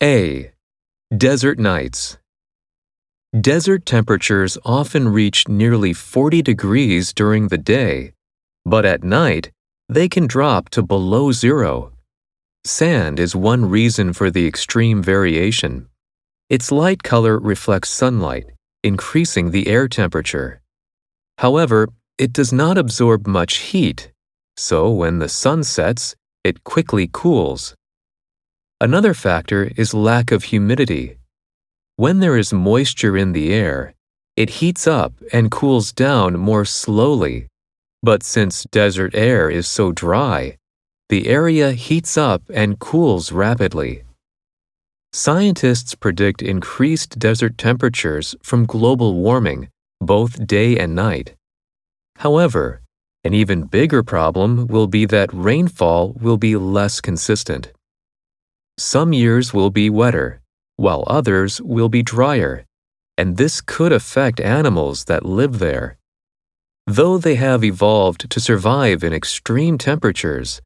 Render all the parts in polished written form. A. Desert nights. Desert temperatures often reach nearly 40 degrees during the day, but at night, they can drop to below zero. Sand is one reason for the extreme variation. Its light color reflects sunlight, increasing the air temperature. However, it does not absorb much heat, so when the sun sets, it quickly cools. Another factor is lack of humidity. When there is moisture in the air, it heats up and cools down more slowly. But since desert air is so dry, the area heats up and cools rapidly. Scientists predict increased desert temperatures from global warming, both day and night. However, an even bigger problem will be that rainfall will be less consistent. Some years will be wetter, while others will be drier, and this could affect animals that live there. Though they have evolved to survive in extreme temperatures,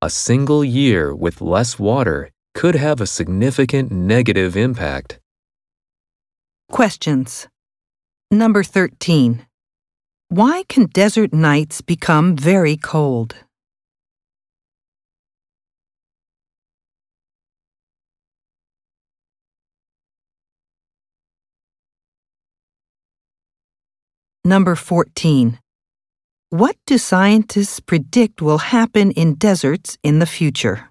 a single year with less water could have a significant negative impact. Questions. Number 13. Why can desert nights become very cold? Number 14. What do scientists predict will happen in deserts in the future?